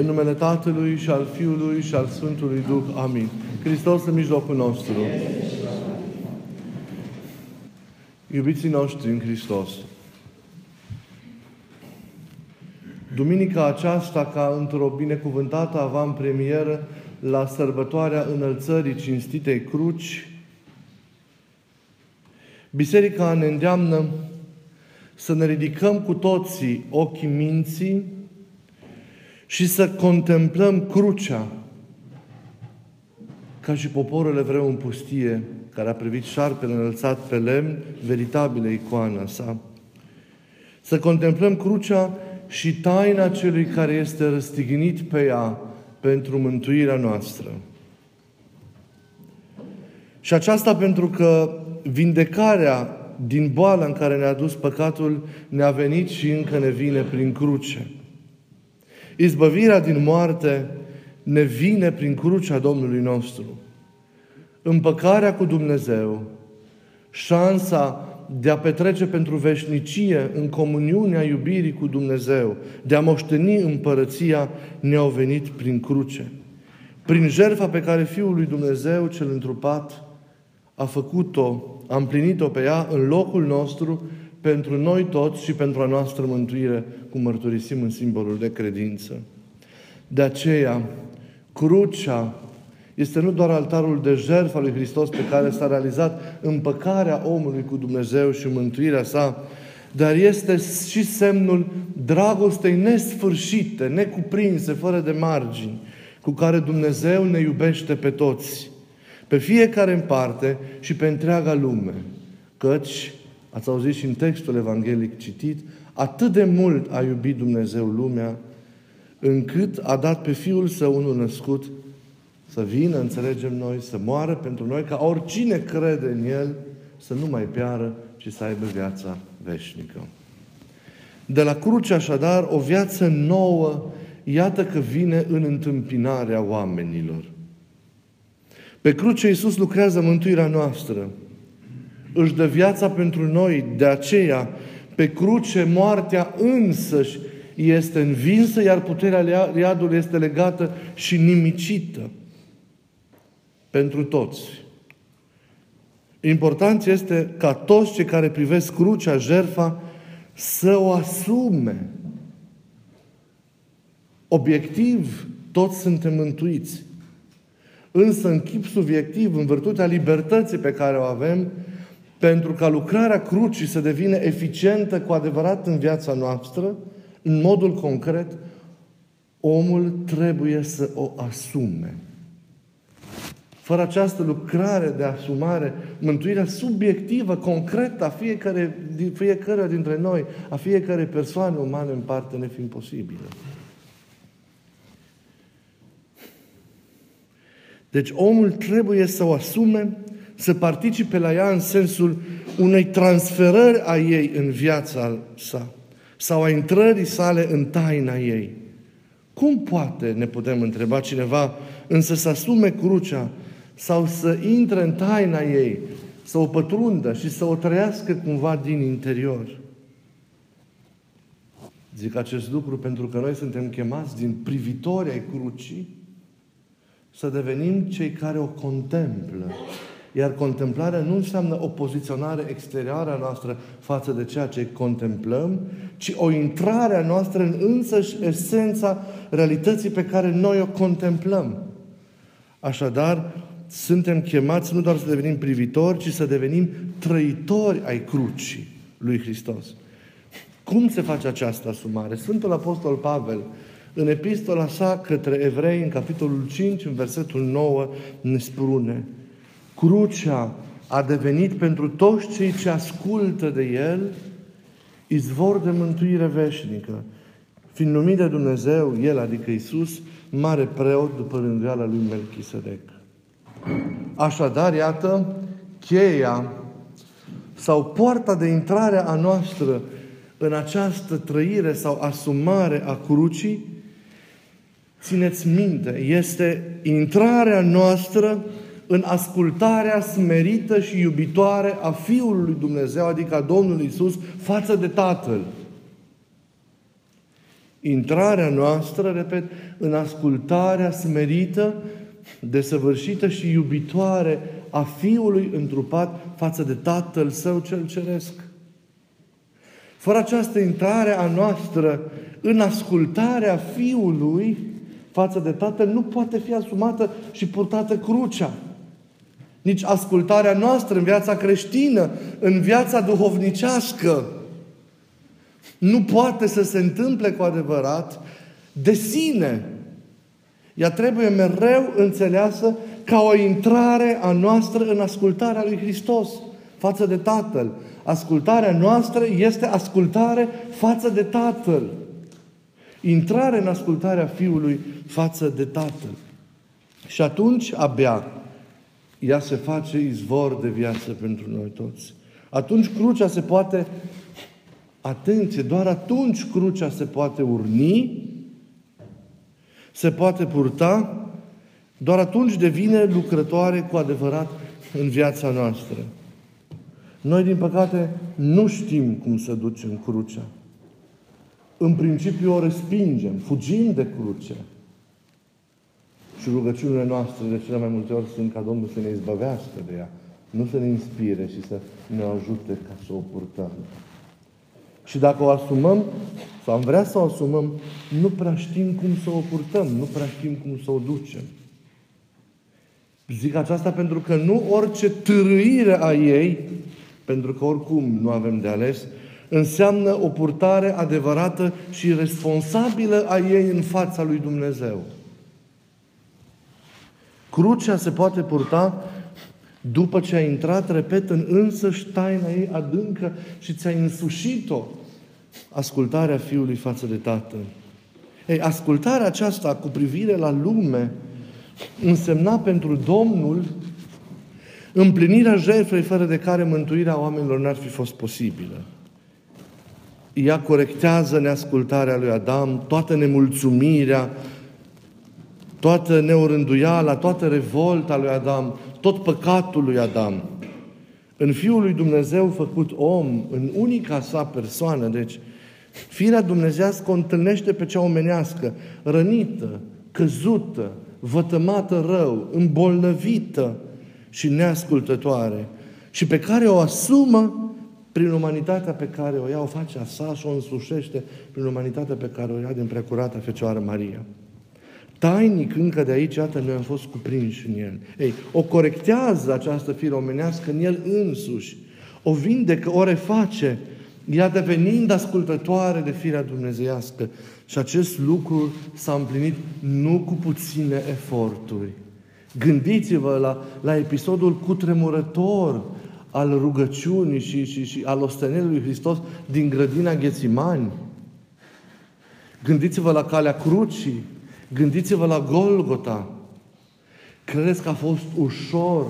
În numele Tatălui și al Fiului și al Sfântului Duh. Amin. Hristos în mijlocul nostru. Iubiții noștri în Hristos. Duminica aceasta, ca într-o binecuvântată avantpremieră la sărbătoarea înălțării cinstitei cruci, Biserica ne îndeamnă să ne ridicăm cu toții ochii minții și să contemplăm crucea, ca și poporul evreu în pustie, care a privit șarpele înălțat pe lemn, veritabilă icoana sa. Să contemplăm crucea și taina celui care este răstignit pe ea pentru mântuirea noastră. Și aceasta pentru că vindecarea din boala în care ne-a dus păcatul ne-a venit și încă ne vine prin cruce. Izbăvirea din moarte ne vine prin crucea Domnului nostru. Împăcarea cu Dumnezeu, șansa de a petrece pentru veșnicie în comuniunea iubirii cu Dumnezeu, de a moșteni împărăția, ne-au venit prin cruce. Prin jertfa pe care Fiul lui Dumnezeu cel întrupat a făcut-o, a împlinit-o pe ea în locul nostru, pentru noi toți și pentru a noastră mântuire, cum mărturisim în simbolul de credință. De aceea, crucea este nu doar altarul de jertfă lui Hristos pe care s-a realizat împăcarea omului cu Dumnezeu și mântuirea sa, dar este și semnul dragostei nesfârșite, necuprinse, fără de margini, cu care Dumnezeu ne iubește pe toți, pe fiecare în parte și pe întreaga lume. Căci, ați auzit și în textul evanghelic citit, atât de mult a iubit Dumnezeu lumea, încât a dat pe Fiul Său unul născut să vină, înțelegem noi, să moară pentru noi, ca oricine crede în El să nu mai piară, ci să aibă viața veșnică. De la cruce, așadar, o viață nouă, iată că vine în întâmpinarea oamenilor. Pe cruce Iisus lucrează mântuirea noastră. Își dă viața pentru noi, de aceea, pe cruce, moartea însăși este învinsă, iar puterea iadului este legată și nimicită pentru toți. Important este ca toți cei care privesc crucea, jertfa, să o asume. Obiectiv, toți suntem mântuiți. Însă, în chip subiectiv, în virtutea libertății pe care o avem, pentru ca lucrarea crucii să devină eficientă cu adevărat în viața noastră, în modul concret, omul trebuie să o asume. Fără această lucrare de asumare, mântuirea subiectivă, concretă a fiecăruia dintre noi, a fiecărei persoane umane în parte, nefiind posibilă. Deci omul trebuie să o asume, să participe la ea în sensul unei transferări a ei în viața sa sau a intrării sale în taina ei. Cum poate, ne putem întreba cineva, însă să asume crucea sau să intre în taina ei, să o pătrundă și să o trăiască cumva din interior? Zic acest lucru pentru că noi suntem chemați din privitorii ai crucii să devenim cei care o contemplă. Iar contemplarea nu înseamnă o poziționare exterioară a noastră față de ceea ce contemplăm, ci o intrare a noastră în însăși esența realității pe care noi o contemplăm. Așadar, suntem chemați nu doar să devenim privitori, ci să devenim trăitori ai crucii lui Hristos. Cum se face această asumare? Sfântul Apostol Pavel, în epistola sa către evrei, în capitolul 5, în versetul 9, ne spune: crucea a devenit pentru toți cei ce ascultă de El izvor de mântuire veșnică, fiind numit de Dumnezeu, El, adică Iisus, mare preot după rânduiala lui Melchisedec. Așadar, iată, cheia sau poarta de intrare a noastră în această trăire sau asumare a crucii, țineți minte, este intrarea noastră în ascultarea smerită și iubitoare a Fiului lui Dumnezeu, adică a Domnului Iisus, față de Tatăl. Intrarea noastră, repet, în ascultarea smerită, desăvârșită și iubitoare a Fiului întrupat față de Tatăl Său cel Ceresc. Fără această intrare a noastră în ascultarea Fiului față de Tatăl nu poate fi asumată și purtată crucea. Nici ascultarea noastră în viața creștină, în viața duhovnicească, nu poate să se întâmple cu adevărat de sine. Ea trebuie mereu înțeleasă ca o intrare a noastră în ascultarea lui Hristos față de Tatăl. Ascultarea noastră este ascultare față de Tatăl. Intrare în ascultarea Fiului față de Tatăl. Și atunci abia ea se face izvor de viață pentru noi toți. Atunci crucea se poate... Atenție, doar atunci crucea se poate urni, se poate purta, doar atunci devine lucrătoare cu adevărat în viața noastră. Noi, din păcate, nu știm cum să ducem crucea. În principiu o respingem, fugim de cruce. Și rugăciunile noastre de cele mai multe ori sunt ca Domnul să ne izbăvească de ea, nu să ne inspire și să ne ajute ca să o purtăm. Și dacă o asumăm, sau am vrea să o asumăm, nu prea știm cum să o purtăm, nu prea știm cum să o ducem. Zic aceasta pentru că nu orice târâire a ei, pentru că oricum nu avem de ales, înseamnă o purtare adevărată și responsabilă a ei în fața lui Dumnezeu. Crucea se poate purta după ce ai intrat, repet, în însăși taina ei adâncă și ți-ai însușit-o, ascultarea Fiului față de Tatăl. Ei, ascultarea aceasta cu privire la lume însemna pentru Domnul împlinirea jertfei fără de care mântuirea oamenilor n-ar fi fost posibilă. Ea corectează neascultarea lui Adam, toată nemulțumirea, toată neorânduiala, toată revolta lui Adam, tot păcatul lui Adam. În Fiul lui Dumnezeu făcut om, în unica sa persoană, deci, firea dumnezească o întâlnește pe cea omenească, rănită, căzută, vătămată rău, îmbolnăvită și neascultătoare, și pe care o asumă prin umanitatea pe care o ia, o face a sa și o însușește prin umanitatea pe care o ia din Preacurata Fecioară Maria. Tainic încă de aici, iată, noi am fost cuprinși în el. Ei, o corectează această fire omenească în el însuși. O vindecă, o reface, ea devenind ascultătoare de firea dumnezeiască. Și acest lucru s-a împlinit nu cu puține eforturi. Gândiți-vă la episodul cutremurător al rugăciunii și al ostenelui lui Hristos din grădina Ghețimani. Gândiți-vă la calea crucii. Gândiți-vă la Golgota. Credeți că a fost ușor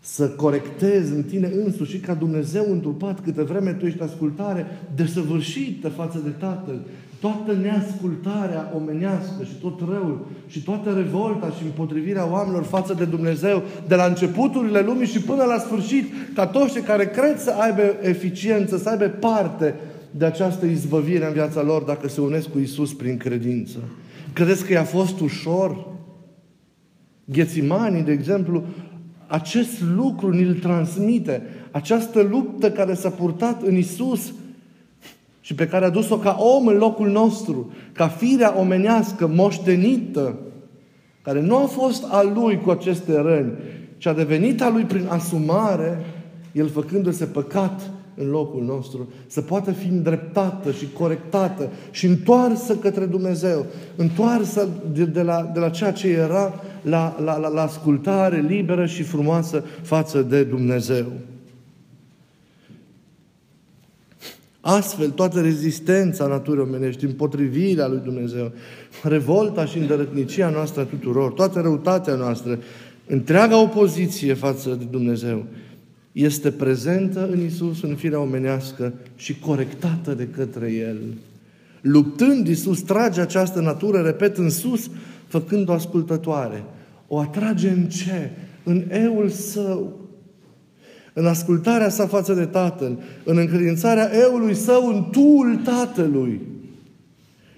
să corectezi în tine însuși ca Dumnezeu întrupat, câtă vreme tu ești ascultare desăvârșită față de Tatăl, toată neascultarea omenească și tot răul și toată revolta și împotrivirea oamenilor față de Dumnezeu, de la începuturile lumii și până la sfârșit, ca toți cei care cred să aibă eficiență, să aibă parte de această izbăvire în viața lor dacă se unesc cu Iisus prin credință. Credeți că i-a fost ușor? Ghețimani, de exemplu, acest lucru ni-l transmite. Această luptă care s-a purtat în Iisus și pe care a dus-o ca om în locul nostru, ca firea omenească, moștenită, care nu a fost a Lui cu aceste răni, ci a devenit a Lui prin asumare, El făcându-se păcat în locul nostru, să poată fi îndreptată și corectată și întoarsă către Dumnezeu, întoarsă de la ceea ce era la ascultare liberă și frumoasă față de Dumnezeu. Astfel, toată rezistența naturii omenești, împotrivirea lui Dumnezeu, revolta și îndărătnicia noastră a tuturor, toată răutatea noastră, întreaga opoziție față de Dumnezeu, este prezentă în Iisus, în firea omenească și corectată de către El. Luptând, Iisus trage această natură, repet, în sus, făcând-o ascultătoare. O atrage în ce? În eul Său. În ascultarea Sa față de Tatăl, în încredințarea eului Său în Tuul Tatălui.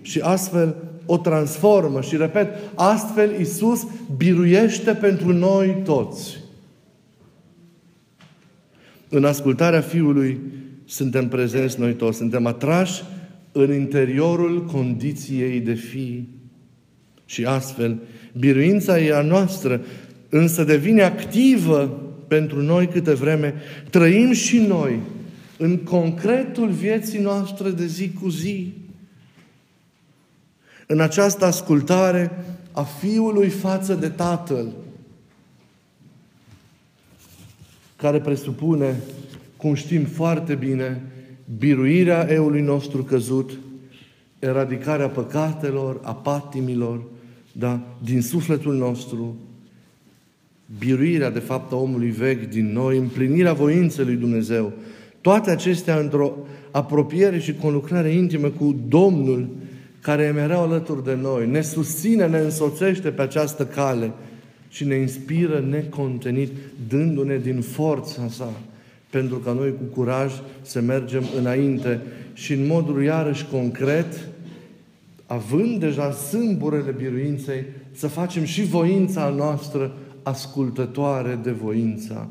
și astfel o transformă. Și repet, astfel Iisus biruiește pentru noi toți. În ascultarea Fiului suntem prezenți noi toți. Suntem atrași în interiorul condiției de fii. Și astfel, biruința e a noastră, însă devine activă pentru noi câte vreme trăim și noi în concretul vieții noastre de zi cu zi. În această ascultare a Fiului față de Tatăl, care presupune, cum știm foarte bine, biruirea eului nostru căzut, eradicarea păcatelor, a patimilor, da, din sufletul nostru, biruirea, de fapt, a omului vechi din noi, împlinirea voinței lui Dumnezeu. Toate acestea într-o apropiere și conlucrare intimă cu Domnul, care e mereu alături de noi, ne susține, ne însoțește pe această cale și ne inspiră necontenit, dându-ne din forța sa, pentru ca noi cu curaj să mergem înainte și în modul iarăși concret, având deja sâmburele biruinței, să facem și voința noastră ascultătoare de voința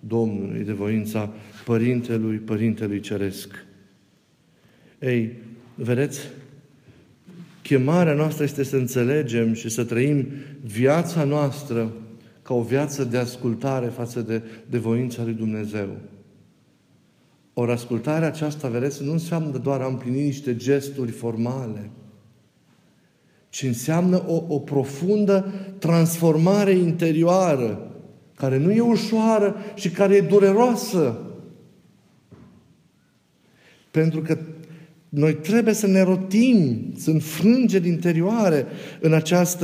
Domnului, de voința Părintelui Ceresc. Ei, vedeți? Chemarea noastră este să înțelegem și să trăim viața noastră ca o viață de ascultare față de voința lui Dumnezeu. Ori ascultarea aceasta, vedeți, nu înseamnă doar a împlini niște gesturi formale, ci înseamnă o profundă transformare interioară, care nu e ușoară și care e dureroasă. Pentru că noi trebuie să ne rotim, să înfrângem interioare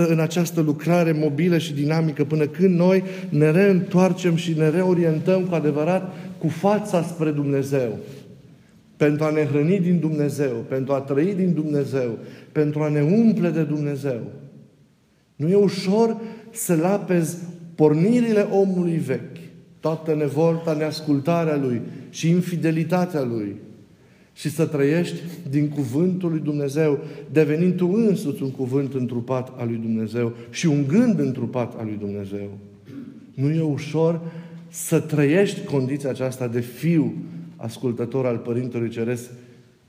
în această lucrare mobilă și dinamică, până când noi ne reîntoarcem și ne reorientăm cu adevărat cu fața spre Dumnezeu. Pentru a ne hrăni din Dumnezeu, pentru a trăi din Dumnezeu, pentru a ne umple de Dumnezeu. Nu e ușor să lapezi pornirile omului vechi, toată nevolta, neascultarea lui și infidelitatea lui, și să trăiești din cuvântul lui Dumnezeu, devenind tu însuți un cuvânt întrupat al lui Dumnezeu și un gând întrupat al lui Dumnezeu. Nu e ușor să trăiești condiția aceasta de fiu ascultător al Părintelui Ceresc,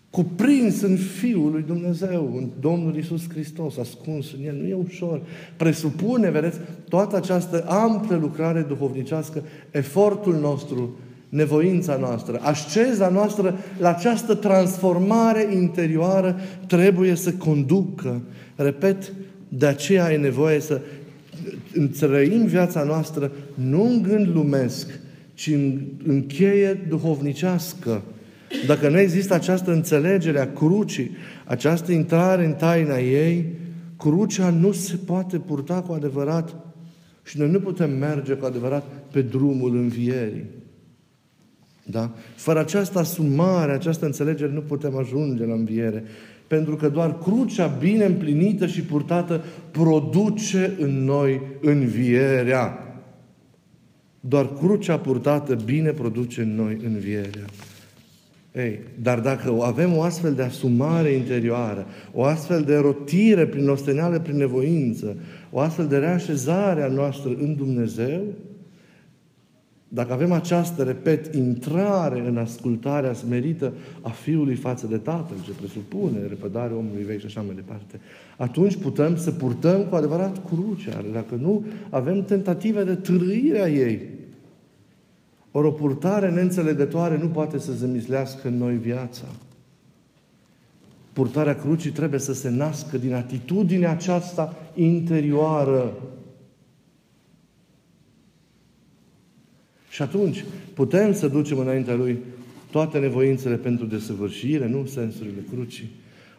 cuprins în Fiul lui Dumnezeu, în Domnul Iisus Hristos, ascuns în El. Nu e ușor. Presupune, vedeți, toată această amplă lucrare duhovnicească, efortul nostru, nevoința noastră, asceza noastră la această transformare interioară trebuie să conducă. Repet, de aceea e nevoie să trăim viața noastră nu în gând lumesc, ci în cheie duhovnicească. Dacă nu există această înțelegere a crucii, această intrare în taina ei, crucea nu se poate purta cu adevărat și noi nu putem merge cu adevărat pe drumul învierii. Da? Fără această asumare, această înțelegere, nu putem ajunge la înviere. Pentru că doar crucea bine împlinită și purtată produce în noi învierea. Doar crucea purtată bine produce în noi învierea. Ei, dar dacă avem o astfel de asumare interioară, o astfel de rotire prin osteneală, prin nevoință, o astfel de reașezare a noastră în Dumnezeu, dacă avem această, repet, intrare în ascultarea smerită a Fiului față de Tatăl, ce presupune repădarea omului vechi și așa mai departe, atunci putem să purtăm cu adevărat crucea. Dacă nu, avem tentative de târâire a ei. Ori o purtare neînțelegătoare nu poate să zămislească în noi viața. Purtarea crucii trebuie să se nască din atitudinea aceasta interioară. Și atunci putem să ducem înaintea Lui toate nevoințele pentru desăvârșire, nu? Sensurile crucii.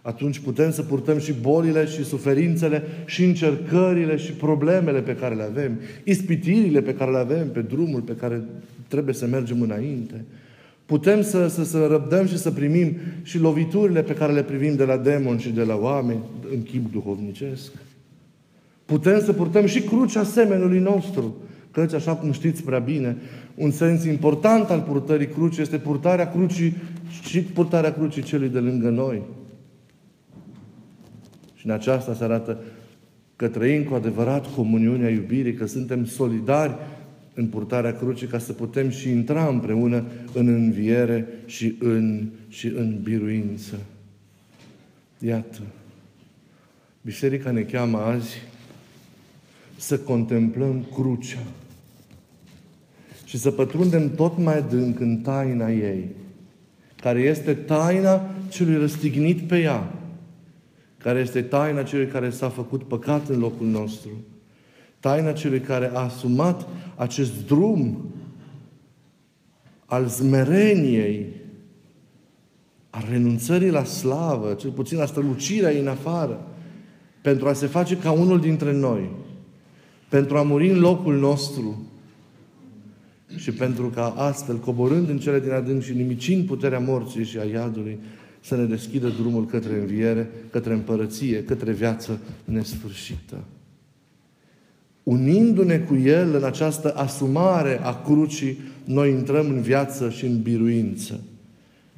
Atunci putem să purtăm și bolile și suferințele și încercările și problemele pe care le avem, ispitirile pe care le avem pe drumul pe care trebuie să mergem înainte. Putem să răbdăm și să primim și loviturile pe care le primim de la demoni și de la oameni în chip duhovnicesc. Putem să purtăm și crucea semenului nostru. Căci, așa cum știți prea bine, un sens important al purtării crucii este purtarea crucii și purtarea crucii celui de lângă noi. Și în aceasta se arată că trăim cu adevărat comuniunea iubirii, că suntem solidari în purtarea crucii, ca să putem și intra împreună în înviere și în biruință. Iată, Biserica ne cheamă azi să contemplăm crucea și să pătrundem tot mai adânc în taina ei, care este taina celui răstignit pe ea, care este taina celui care s-a făcut păcat în locul nostru, taina celui care a asumat acest drum al zmereniei, a renunțării la slavă, cel puțin la strălucirea în afară, pentru a se face ca unul dintre noi, pentru a muri în locul nostru și pentru ca astfel, coborând în cele din adânc și nimicind puterea morții și a iadului, să ne deschidă drumul către înviere, către împărăție, către viață nesfârșită. Unindu-ne cu El în această asumare a crucii, noi intrăm în viață și în biruință.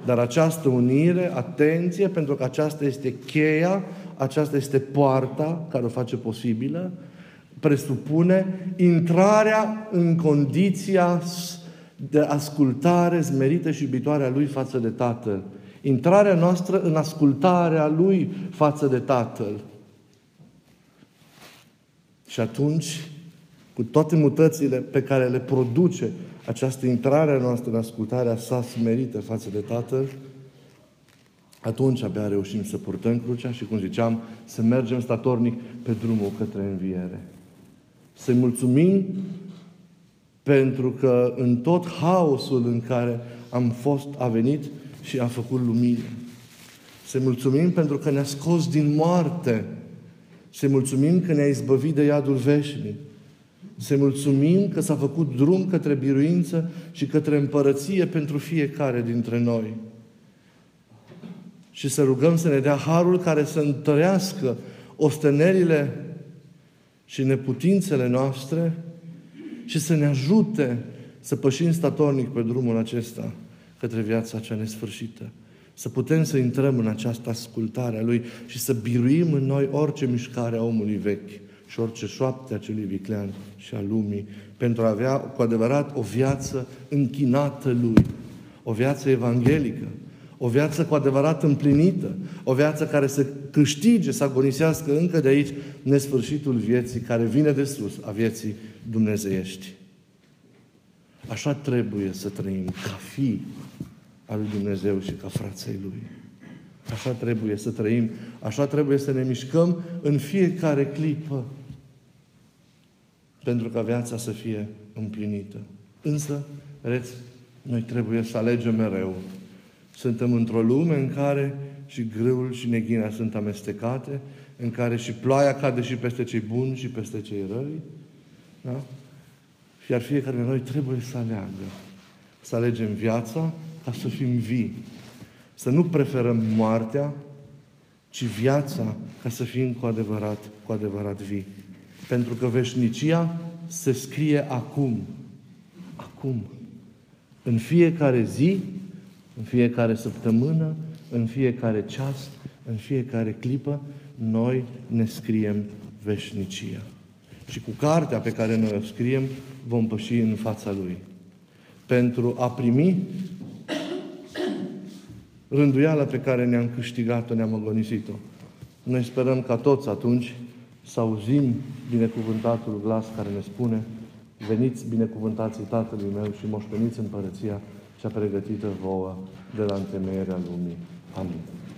Dar această unire, atenție, pentru că aceasta este cheia, aceasta este poarta care o face posibilă, presupune intrarea în condiția de ascultare zmerită și iubitoare a Lui față de Tatăl. Intrarea noastră în ascultarea Lui față de Tatăl. Și atunci, cu toate mutățile pe care le produce această intrare noastră în ascultarea Sa smerită față de Tatăl, atunci abia reușim să purtăm crucea și, cum ziceam, să mergem statornic pe drumul către înviere. Să-i mulțumim pentru că în tot haosul în care a venit și a făcut lumină. Să-i mulțumim pentru că ne-a scos din moarte. Să-i mulțumim că ne-a izbăvit de iadul veșnic. Să-i mulțumim că s-a făcut drum către biruință și către împărăție pentru fiecare dintre noi. Și să rugăm să ne dea harul care să întărească ostenerile și neputințele noastre și să ne ajute să pășim statornic pe drumul acesta către viața cea nesfârșită. Să putem să intrăm în această ascultare a Lui și să biruim în noi orice mișcare a omului vechi și orice șoapte a celui viclean și a lumii, pentru a avea cu adevărat o viață închinată Lui, o viață evanghelică, o viață cu adevărat împlinită, o viață care să câștige, să agonisească încă de aici nesfârșitul vieții care vine de sus, a vieții dumnezeiești. Așa trebuie să trăim ca fii al lui Dumnezeu și ca frații Lui. Așa trebuie să trăim, așa trebuie să ne mișcăm în fiecare clipă pentru ca viața să fie împlinită. Însă, vedeți, noi trebuie să alegem mereu. Suntem într-o lume în care și grâul și neghina sunt amestecate, în care și ploaia cade și peste cei buni și peste cei răi. Da? Iar fiecare de noi trebuie să aleagă. Să alegem viața ca să fim vii. Să nu preferăm moartea, ci viața ca să fim cu adevărat vii. Pentru că veșnicia se scrie acum. Acum. În fiecare zi, în fiecare săptămână, în fiecare ceas, în fiecare clipă, noi ne scriem veșnicia. Și cu cartea pe care noi o scriem, vom păși în fața Lui. Pentru a primi rânduiala pe care ne-am câștigat-o, ne-am agonisit-o. Noi sperăm ca toți atunci să auzim binecuvântatul glas care ne spune: veniți binecuvântații Tatălui meu și moșteniți împărăția cea pregătită vouă de la întemeierea lumii. Amin.